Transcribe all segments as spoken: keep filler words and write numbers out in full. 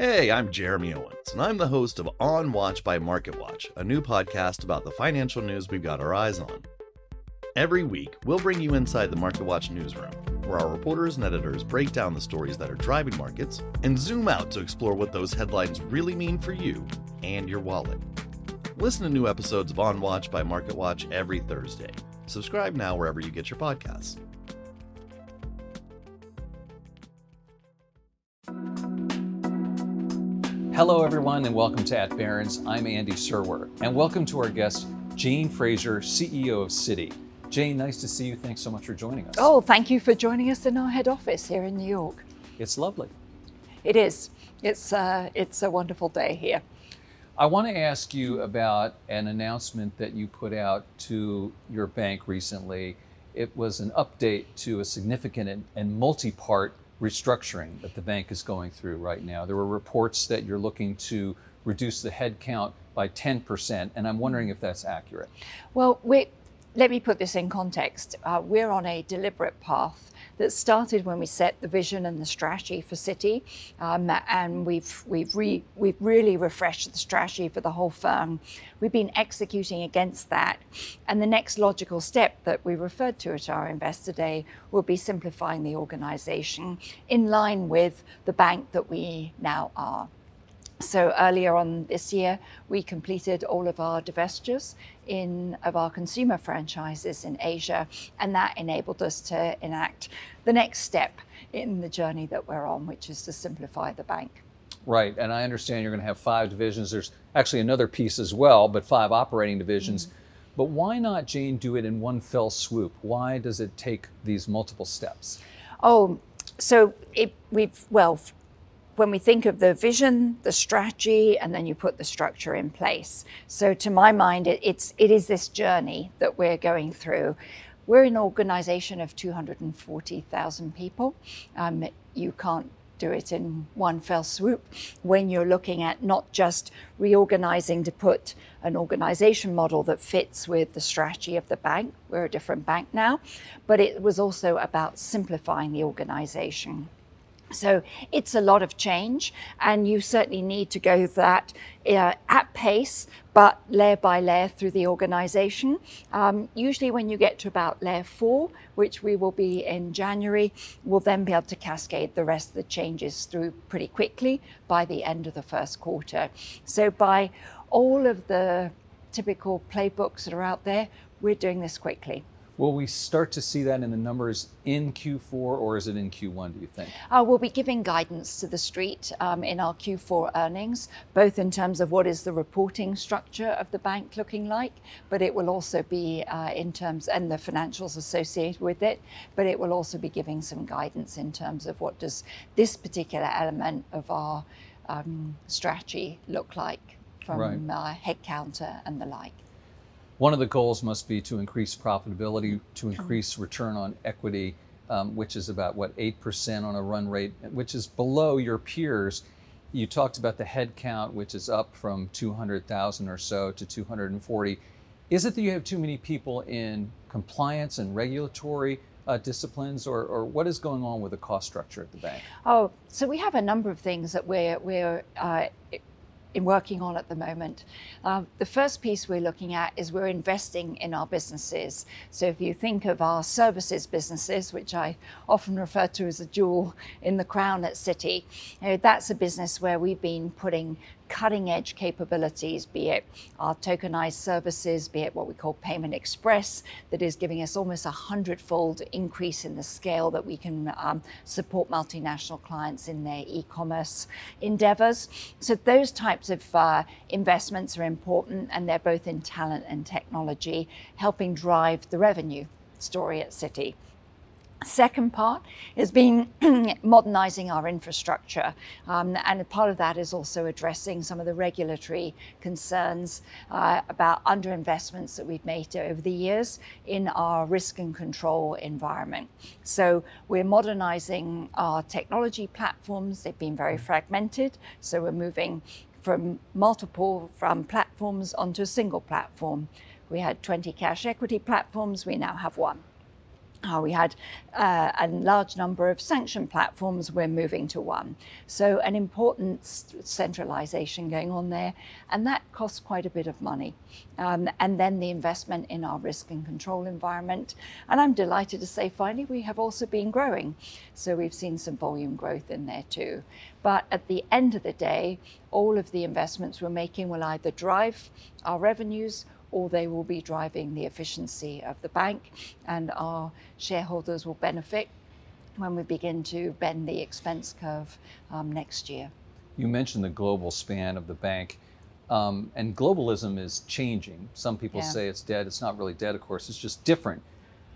Hey, I'm Jeremy Owens, and I'm the host of On Watch by MarketWatch, a new podcast about the financial news we've got our eyes on. Every week, we'll bring you inside the MarketWatch newsroom, where our reporters and editors break down the stories that are driving markets and zoom out to explore what those headlines really mean for you and your wallet. Listen to new episodes of On Watch by MarketWatch every Thursday. Subscribe now wherever you get your podcasts. Hello, everyone, and welcome to At Barron's. I'm Andy Serwer, and welcome to our guest, Jane Fraser, C E O of Citi. Jane, nice to see you. Thanks so much for joining us. Oh, thank you for joining us in our head office here in New York. It's lovely. It is. It's uh, it's a wonderful day here. I want to ask you about an announcement that you put out to your bank recently. It was an update to a significant and multi-part restructuring that the bank is going through right now. There were reports that you're looking to reduce the headcount by ten percent, and I'm wondering if that's accurate. Well, we, let me put this in context. Uh, we're on a deliberate path that started when we set the vision and the strategy for Citi, um, and we've we've re, we've really refreshed the strategy for the whole firm. We've been executing against that, and the next logical step that we referred to at our Investor Day will be simplifying the organization in line with the bank that we now are. So earlier on this year, we completed all of our divestitures in of our consumer franchises in Asia, and that enabled us to enact the next step in the journey that we're on, which is to simplify the bank. Right, and I understand you're going to have five divisions. There's actually another piece as well, but five operating divisions. Mm-hmm. But why not, Jane, do it in one fell swoop? Why does it take these multiple steps? Oh, so it, we've, well, when we think of the vision, the strategy, and then you put the structure in place. So to my mind, it, it's, it is this journey that we're going through. We're an organization of two hundred forty thousand people. Um, you can't do it in one fell swoop when you're looking at not just reorganizing to put an organization model that fits with the strategy of the bank. We're a different bank now, but it was also about simplifying the organization. So it's a lot of change, and you certainly need to go that uh, at pace, but layer by layer through the organization. Um, usually when you get to about layer four, which we will be in January, we'll then be able to cascade the rest of the changes through pretty quickly by the end of the first quarter. So by all of the typical playbooks that are out there, we're doing this quickly. Will we start to see that in the numbers in Q four, or is it in Q one, do you think? Uh, we'll be giving guidance to the street um, in our Q four earnings, both in terms of what is the reporting structure of the bank looking like, but it will also be uh, in terms, and the financials associated with it, but it will also be giving some guidance in terms of what does this particular element of our um, strategy look like from right. uh, headcount and the like. One of the goals must be to increase profitability, to increase return on equity, um, which is about, what, eight percent on a run rate, which is below your peers. You talked about the headcount, which is up from two hundred thousand or so to two hundred forty. Is it that you have too many people in compliance and regulatory Uh, disciplines, or, or what is going on with the cost structure at the bank? Oh, so we have a number of things that we're we're uh, in working on at the moment. Uh, the first piece we're looking at is we're investing in our businesses. So if you think of our services businesses, which I often refer to as a jewel in the crown at Citi, you know, that's a business where we've been putting cutting edge capabilities, be it our tokenized services, be it what we call Payment Express, that is giving us almost a hundredfold increase in the scale that we can um, support multinational clients in their e-commerce endeavors. So those types of uh, investments are important, and they're both in talent and technology, helping drive the revenue story at Citi. Second part has been modernizing our infrastructure, um, and part of that is also addressing some of the regulatory concerns uh, about underinvestments that we've made over the years in our risk and control environment. So we're modernizing our technology platforms. They've been very fragmented, so we're moving from multiple from platforms onto a single platform. We had twenty cash equity platforms, we now have one. Uh, we had uh, a large number of sanction platforms. We're moving to one. So an important centralization going on there. And that costs quite a bit of money. Um, and then the investment in our risk and control environment. And I'm delighted to say, finally, we have also been growing. So we've seen some volume growth in there too. But at the end of the day, all of the investments we're making will either drive our revenues or they will be driving the efficiency of the bank, and our shareholders will benefit when we begin to bend the expense curve um, next year. You mentioned the global span of the bank, um, and globalism is changing. Some people yeah. say it's dead. It's not really dead, of course, it's just different.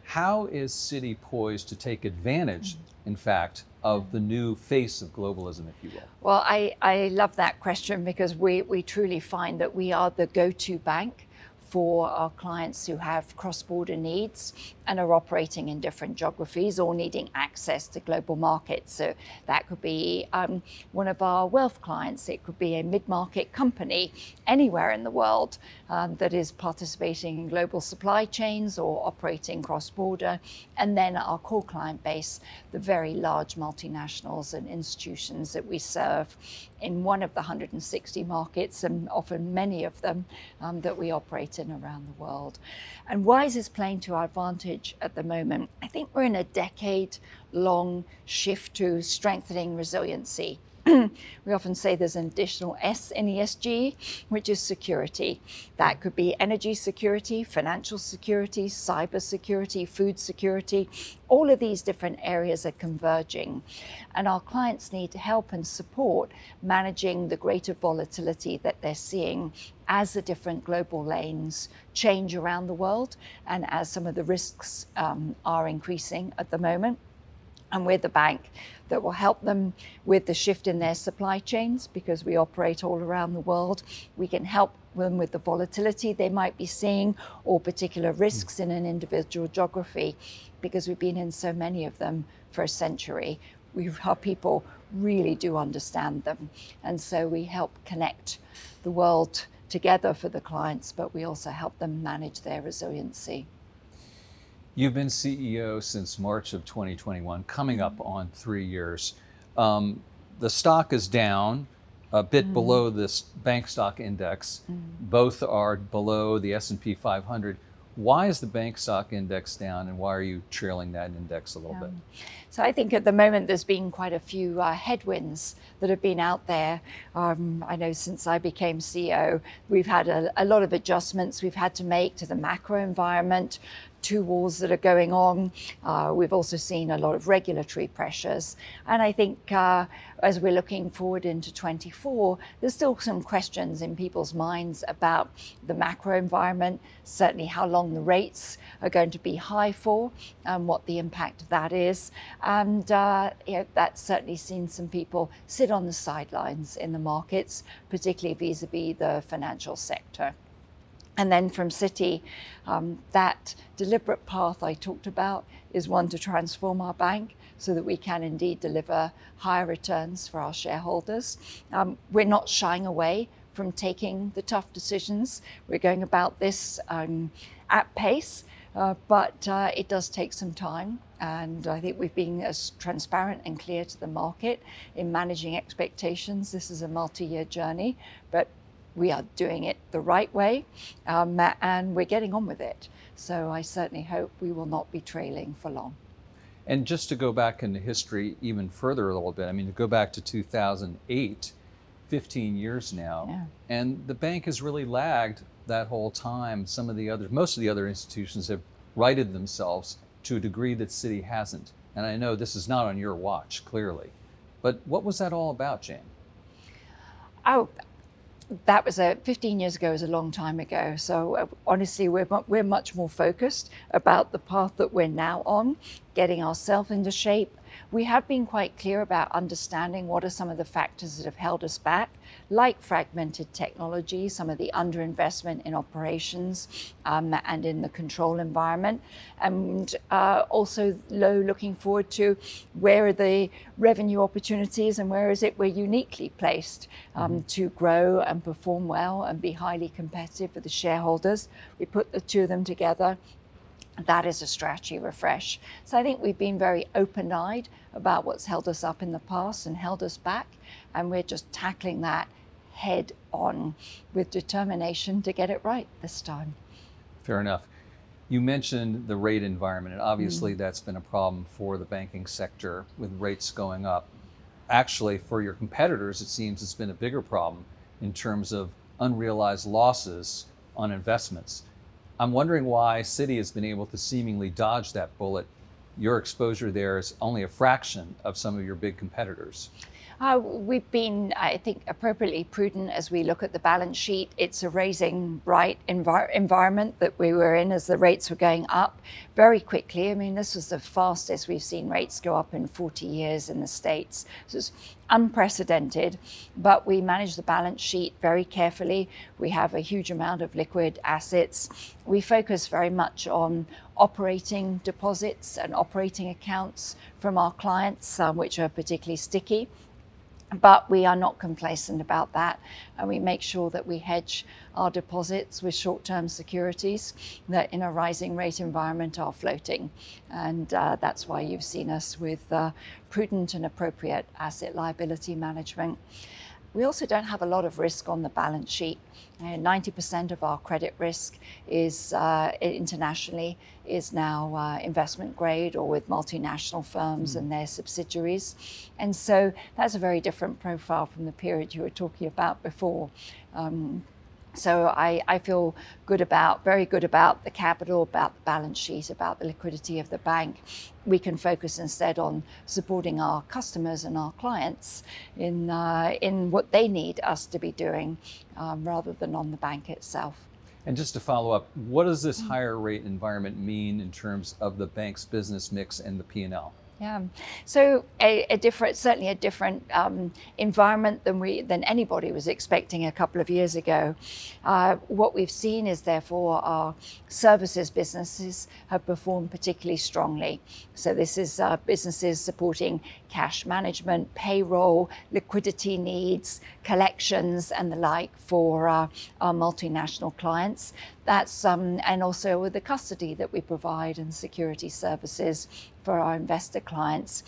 How is Citi poised to take advantage, mm-hmm. in fact, of the new face of globalism, if you will? Well, I, I love that question, because we, we truly find that we are the go-to bank for our clients who have cross-border needs and are operating in different geographies or needing access to global markets. So that could be um, one of our wealth clients. It could be a mid-market company anywhere in the world um, that is participating in global supply chains or operating cross-border. And then our core client base, the very large multinationals and institutions that we serve in one of the one hundred sixty markets, and often many of them um, that we operate in around the world. And Wise is playing to our advantage at the moment. I think we're in a decade-long shift to strengthening resiliency. We often say there's an additional S in E S G, which is security. That could be energy security, financial security, cyber security, food security. All of these different areas are converging, and our clients need help and support managing the greater volatility that they're seeing as the different global lanes change around the world and as some of the risks um, are increasing at the moment. And we're the bank that will help them with the shift in their supply chains, because we operate all around the world. We can help them with the volatility they might be seeing or particular risks in an individual geography, because we've been in so many of them for a century. We, our people really do understand them. And so we help connect the world together for the clients, but we also help them manage their resiliency. You've been C E O since March of twenty twenty-one, coming up on three years. Um, the stock is down a bit mm. below this bank stock index. Mm. Both are below the S and P five hundred. Why is the bank stock index down, and why are you trailing that index a little um, bit? So I think at the moment there's been quite a few uh, headwinds that have been out there. Um, I know since I became C E O, we've had a, a lot of adjustments we've had to make to the macro environment, two wars that are going on. Uh, we've also seen a lot of regulatory pressures. And I think uh, as we're looking forward into twenty-four, there's still some questions in people's minds about the macro environment, certainly how long the rates are going to be high for and what the impact of that is. And uh, you know, that's certainly seen some people sit on the sidelines in the markets, particularly vis-a-vis the financial sector. And then from Citi, um, that deliberate path I talked about is one to transform our bank so that we can indeed deliver higher returns for our shareholders. Um, we're not shying away from taking the tough decisions. We're going about this um, at pace, uh, but uh, it does take some time. And I think we've been as transparent and clear to the market in managing expectations. This is a multi-year journey, but we are doing it the right way, um, and we're getting on with it. So I certainly hope we will not be trailing for long. And just to go back into history even further a little bit, I mean, to go back to two thousand eight, fifteen years now, yeah. and the bank has really lagged that whole time. Some of the other, most of the other institutions have righted themselves to a degree that Citi hasn't. And I know this is not on your watch, clearly, but what was that all about, Jane? Oh. That was a fifteen years ago is a long time ago. So uh, honestly, we're we're much more focused about the path that we're now on, getting ourselves into shape. We have been quite clear about understanding what are some of the factors that have held us back, like fragmented technology, some of the underinvestment in operations um, and in the control environment, and uh, also low looking forward to where are the revenue opportunities and where is it we're uniquely placed um, to grow and perform well and be highly competitive for the shareholders. We put the two of them together. that is a strategy refresh. So I think we've been very open-eyed about what's held us up in the past and held us back, and we're just tackling that head on with determination to get it right this time. Fair enough. You mentioned the rate environment, and obviously mm. that's been a problem for the banking sector with rates going up. Actually, for your competitors, it seems it's been a bigger problem in terms of unrealized losses on investments. I'm wondering why Citi has been able to seemingly dodge that bullet. Your exposure there is only a fraction of some of your big competitors. Uh, we've been, I think, appropriately prudent as we look at the balance sheet. It's a raising right envir- environment that we were in as the rates were going up very quickly. I mean, this was the fastest we've seen rates go up in forty years in the States. So it's unprecedented, but we manage the balance sheet very carefully. We have a huge amount of liquid assets. We focus very much on operating deposits and operating accounts from our clients, some which are particularly sticky, but we are not complacent about that. And we make sure that we hedge our deposits with short-term securities that in a rising rate environment are floating. And uh, that's why you've seen us with uh, prudent and appropriate asset liability management. We also don't have a lot of risk on the balance sheet. ninety percent of our credit risk is uh, internationally is now uh, investment grade or with multinational firms mm. and their subsidiaries. And so that's a very different profile from the period you were talking about before. Um, so I, I feel good about, very good about the capital, about the balance sheet, about the liquidity of the bank. We can focus instead on supporting our customers and our clients in uh, in what they need us to be doing um, rather than on the bank itself. And just to follow up, what does this higher rate environment mean in terms of the bank's business mix and the P and L? Yeah, so a, a different, certainly a different um, environment than we than anybody was expecting a couple of years ago. Uh, what we've seen is therefore our services businesses have performed particularly strongly. So this is uh, businesses supporting cash management, payroll, liquidity needs, collections, and the like for uh, our multinational clients. That's um, and also with the custody that we provide and security services for our investor clients.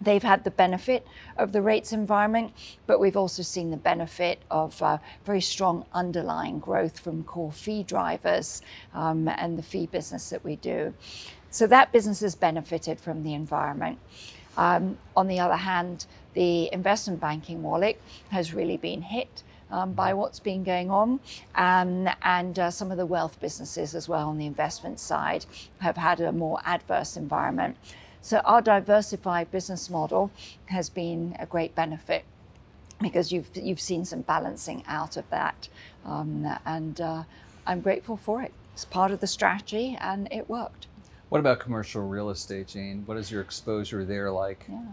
They've had the benefit of the rates environment, but we've also seen the benefit of uh, very strong underlying growth from core fee drivers um, and the fee business that we do. So that business has benefited from the environment. Um, on the other hand, the investment banking wallet has really been hit Um, by what's been going on, um, and uh, some of the wealth businesses as well on the investment side have had a more adverse environment. So our diversified business model has been a great benefit because you've you've seen some balancing out of that, um, and uh, I'm grateful for it. It's part of the strategy and it worked. What about commercial real estate, Jane? What is your exposure there like? Yeah.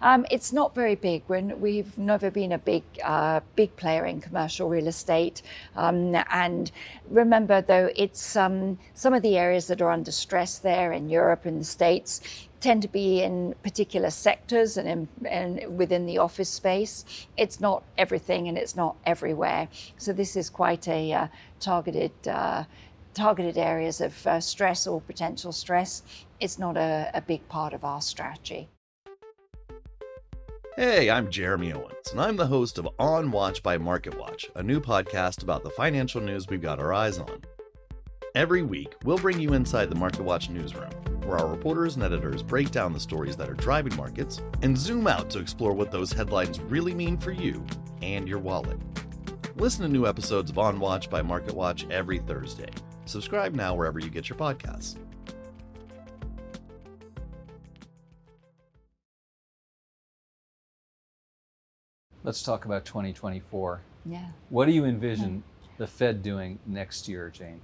Um, it's not very big. We're, we've never been a big uh, big player in commercial real estate. Um, and remember, though, it's um, some of the areas that are under stress there in Europe and the States tend to be in particular sectors and, in, and within the office space. It's not everything and it's not everywhere. So this is quite a uh, targeted uh targeted areas of uh, stress or potential stress. It's not a, a big part of our strategy. Hey, I'm Jeremy Owens, and I'm the host of On Watch by MarketWatch, a new podcast about the financial news we've got our eyes on. Every week, we'll bring you inside the MarketWatch newsroom, where our reporters and editors break down the stories that are driving markets and zoom out to explore what those headlines really mean for you and your wallet. Listen to new episodes of On Watch by MarketWatch every Thursday. Subscribe now wherever you get your podcasts. Let's talk about twenty twenty-four. Yeah. What do you envision yeah. the Fed doing next year, Jane?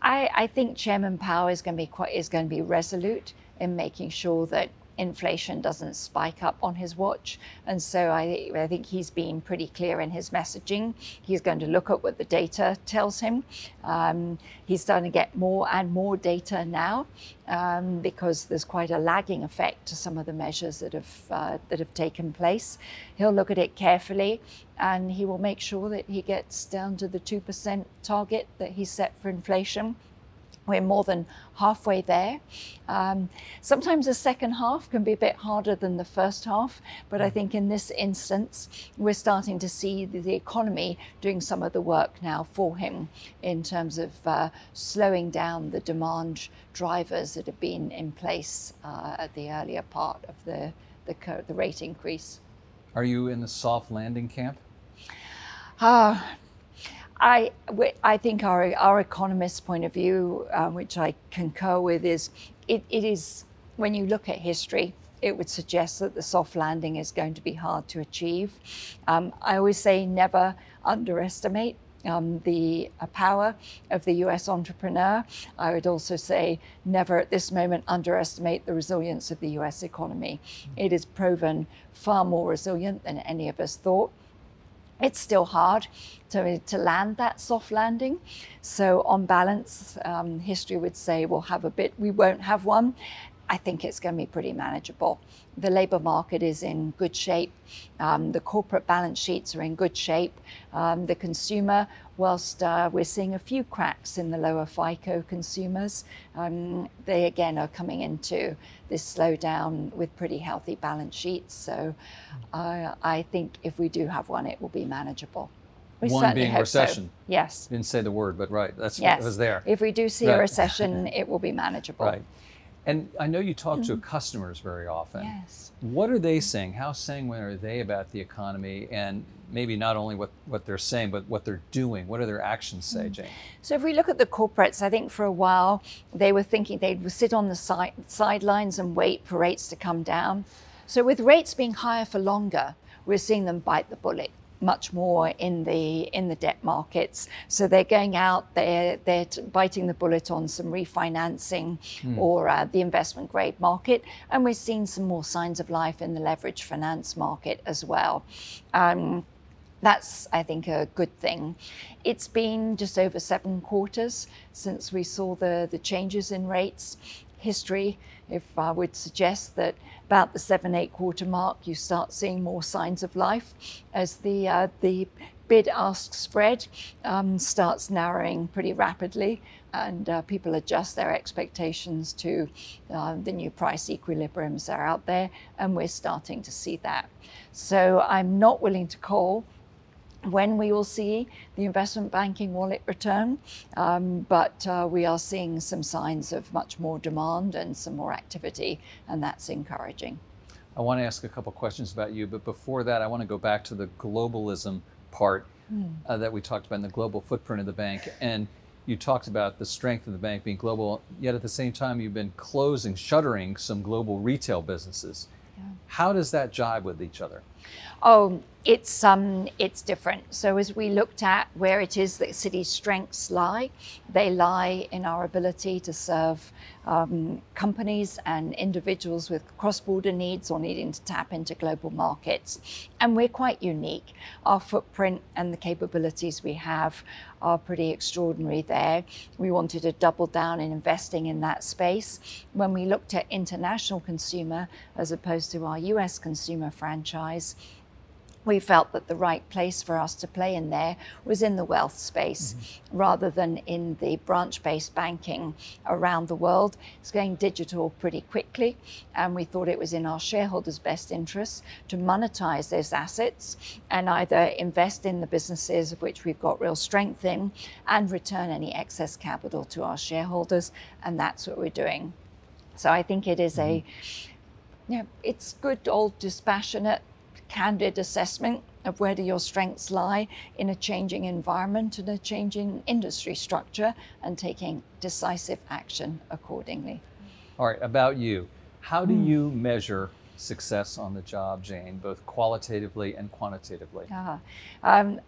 I, I think Chairman Powell is going to be quite is going to be resolute in making sure that inflation doesn't spike up on his watch. And so I, I think he's been pretty clear in his messaging. He's going to look at what the data tells him. Um, he's starting to get more and more data now um, because there's quite a lagging effect to some of the measures that have uh, that have taken place. He'll look at it carefully and he will make sure that he gets down to the two percent target that he set for inflation, we're more than halfway there. Um, sometimes the second half can be a bit harder than the first half, but I think in this instance, we're starting to see the economy doing some of the work now for him in terms of uh, slowing down the demand drivers that have been in place uh, at the earlier part of the, the, co- the rate increase. Are you in the soft landing camp? Uh, I, I think our, our economist's point of view, uh, which I concur with, is it, it is, when you look at history, it would suggest that the soft landing is going to be hard to achieve. Um, I always say never underestimate um, the uh, power of the U S entrepreneur. I would also say never at this moment underestimate the resilience of the U S economy. It is proven far more resilient than any of us thought. It's still hard to, to land that soft landing. So on balance, um, history would say we'll have a bit, we won't have one. I think it's going to be pretty manageable. The labor market is in good shape. Um, the corporate balance sheets are in good shape. Um, the consumer, whilst uh, we're seeing a few cracks in the lower FICO consumers, um, they again are coming into this slowdown with pretty healthy balance sheets. So uh, I think if we do have one, it will be manageable. We one being recession. So. Yes. Didn't say the word, but right, that's yes. what was there. If we do see right. a recession, it will be manageable. Right. And I know you talk to customers very often. Yes. What are they saying? How sanguine are they about the economy? And maybe not only what, what they're saying, but what they're doing. What do their actions say, Jane? So if we look at the corporates, I think for a while, they were thinking they would sit on the side, sidelines and wait for rates to come down. So with rates being higher for longer, we're seeing them bite the bullet much more in the in the debt markets. So they're going out, they're, they're biting the bullet on some refinancing mm. or uh, the investment grade market. And we're seeing some more signs of life in the leveraged finance market as well. Um, that's, I think, a good thing. It's been just over seven quarters since we saw the, the changes in rates. History, if I would suggest that about the seven, eight quarter mark, you start seeing more signs of life as the uh, the bid-ask spread um, starts narrowing pretty rapidly and uh, people adjust their expectations to uh, the new price equilibriums that are out there, and we're starting to see that. So I'm not willing to call when we will see the investment banking wallet return, um, but uh, we are seeing some signs of much more demand and some more activity, and that's encouraging. I want to ask a couple questions about you, but before that, I want to go back to the globalism part mm. uh, that we talked about in the global footprint of the bank. And you talked about the strength of the bank being global, yet at the same time, you've been closing, shuttering some global retail businesses. Yeah. How does that jibe with each other? Oh, it's um, it's different. So as we looked at where it is that Citi's strengths lie, they lie in our ability to serve um, companies and individuals with cross-border needs or needing to tap into global markets. And we're quite unique. Our footprint and the capabilities we have are pretty extraordinary there. We wanted to double down in investing in that space. When we looked at international consumer as opposed to our U S consumer franchise, we felt that the right place for us to play in there was in the wealth space mm-hmm. rather than in the branch-based banking around the world. It's going digital pretty quickly, and we thought it was in our shareholders' best interest to monetize those assets and either invest in the businesses of which we've got real strength in and return any excess capital to our shareholders, and that's what we're doing. So I think it is mm-hmm. a, you know, it's good old dispassionate candid assessment of where do your strengths lie in a changing environment and a changing industry structure, and taking decisive action accordingly. All right, about you. How do you measure success on the job, Jane, both qualitatively and quantitatively? Uh, um,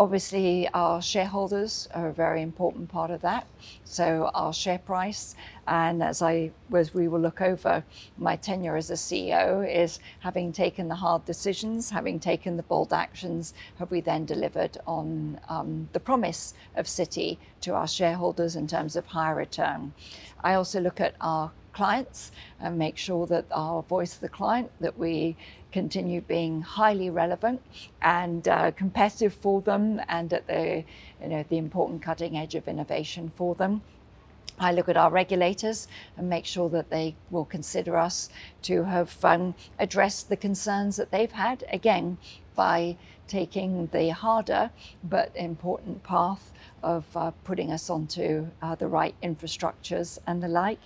Obviously, our shareholders are a very important part of that. So our share price, and as I as we will look over my tenure as a C E O, is having taken the hard decisions, having taken the bold actions, have we then delivered on um, the promise of Citi to our shareholders in terms of higher return. I also look at our clients and make sure that our voice of the client, that we continue being highly relevant and uh, competitive for them, and at the, you know, the important cutting edge of innovation for them. I look at our regulators and make sure that they will consider us to have um, addressed the concerns that they've had, again, by taking the harder but important path of uh, putting us onto uh, the right infrastructures and the like,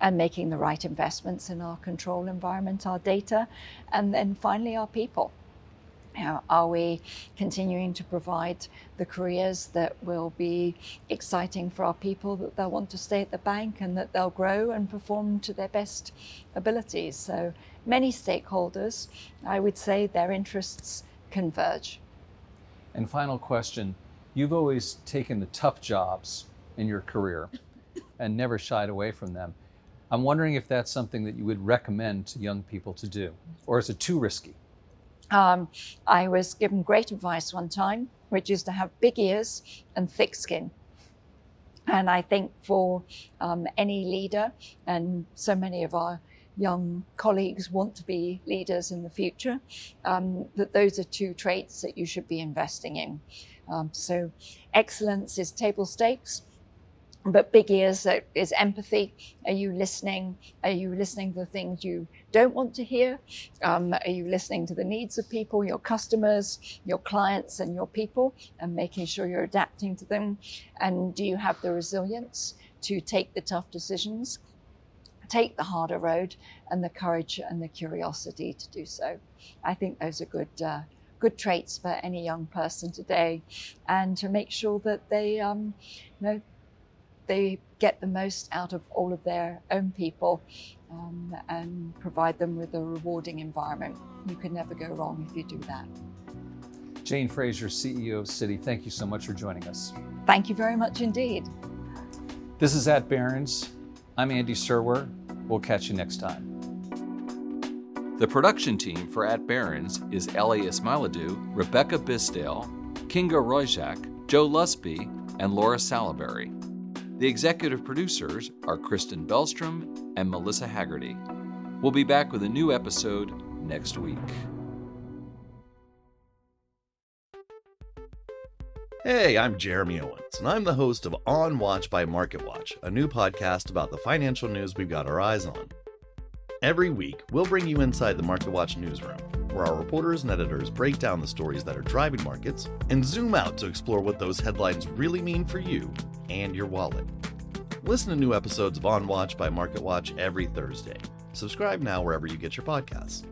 and making the right investments in our control environment, our data, and then finally our people. How are we continuing to provide the careers that will be exciting for our people, that they'll want to stay at the bank and that they'll grow and perform to their best abilities? So many stakeholders, I would say their interests converge. And final question, you've always taken the tough jobs in your career and never shied away from them. I'm wondering if that's something that you would recommend to young people to do, or is it too risky? Um, I was given great advice one time, which is to have big ears and thick skin. And I think for um, any leader, and so many of our young colleagues want to be leaders in the future, um, that those are two traits that you should be investing in. Um, so excellence is table stakes. But big ears is empathy. Are you listening? Are you listening to the things you don't want to hear? Um, are you listening to the needs of people, your customers, your clients, and your people, and making sure you're adapting to them? And do you have the resilience to take the tough decisions, take the harder road, and the courage and the curiosity to do so? I think those are good uh, good traits for any young person today, and to make sure that they um, you know, they get the most out of all of their own people um, and provide them with a rewarding environment. You can never go wrong if you do that. Jane Fraser, C E O of Citi, thank you so much for joining us. Thank you very much indeed. This is At Barron's. I'm Andy Serwer. We'll catch you next time. The production team for At Barron's is Ellie Ismailadou, Rebecca Bisdale, Kinga Rojcik, Joe Lusby, and Laura Salaberry. The executive producers are Kristen Bellstrom and Melissa Haggerty. We'll be back with a new episode next week. Hey, I'm Jeremy Owens, and I'm the host of On Watch by MarketWatch, a new podcast about the financial news we've got our eyes on. Every week, we'll bring you inside the MarketWatch newsroom, where our reporters and editors break down the stories that are driving markets and zoom out to explore what those headlines really mean for you and your wallet. Listen to new episodes of On Watch by MarketWatch every Thursday. Subscribe now wherever you get your podcasts.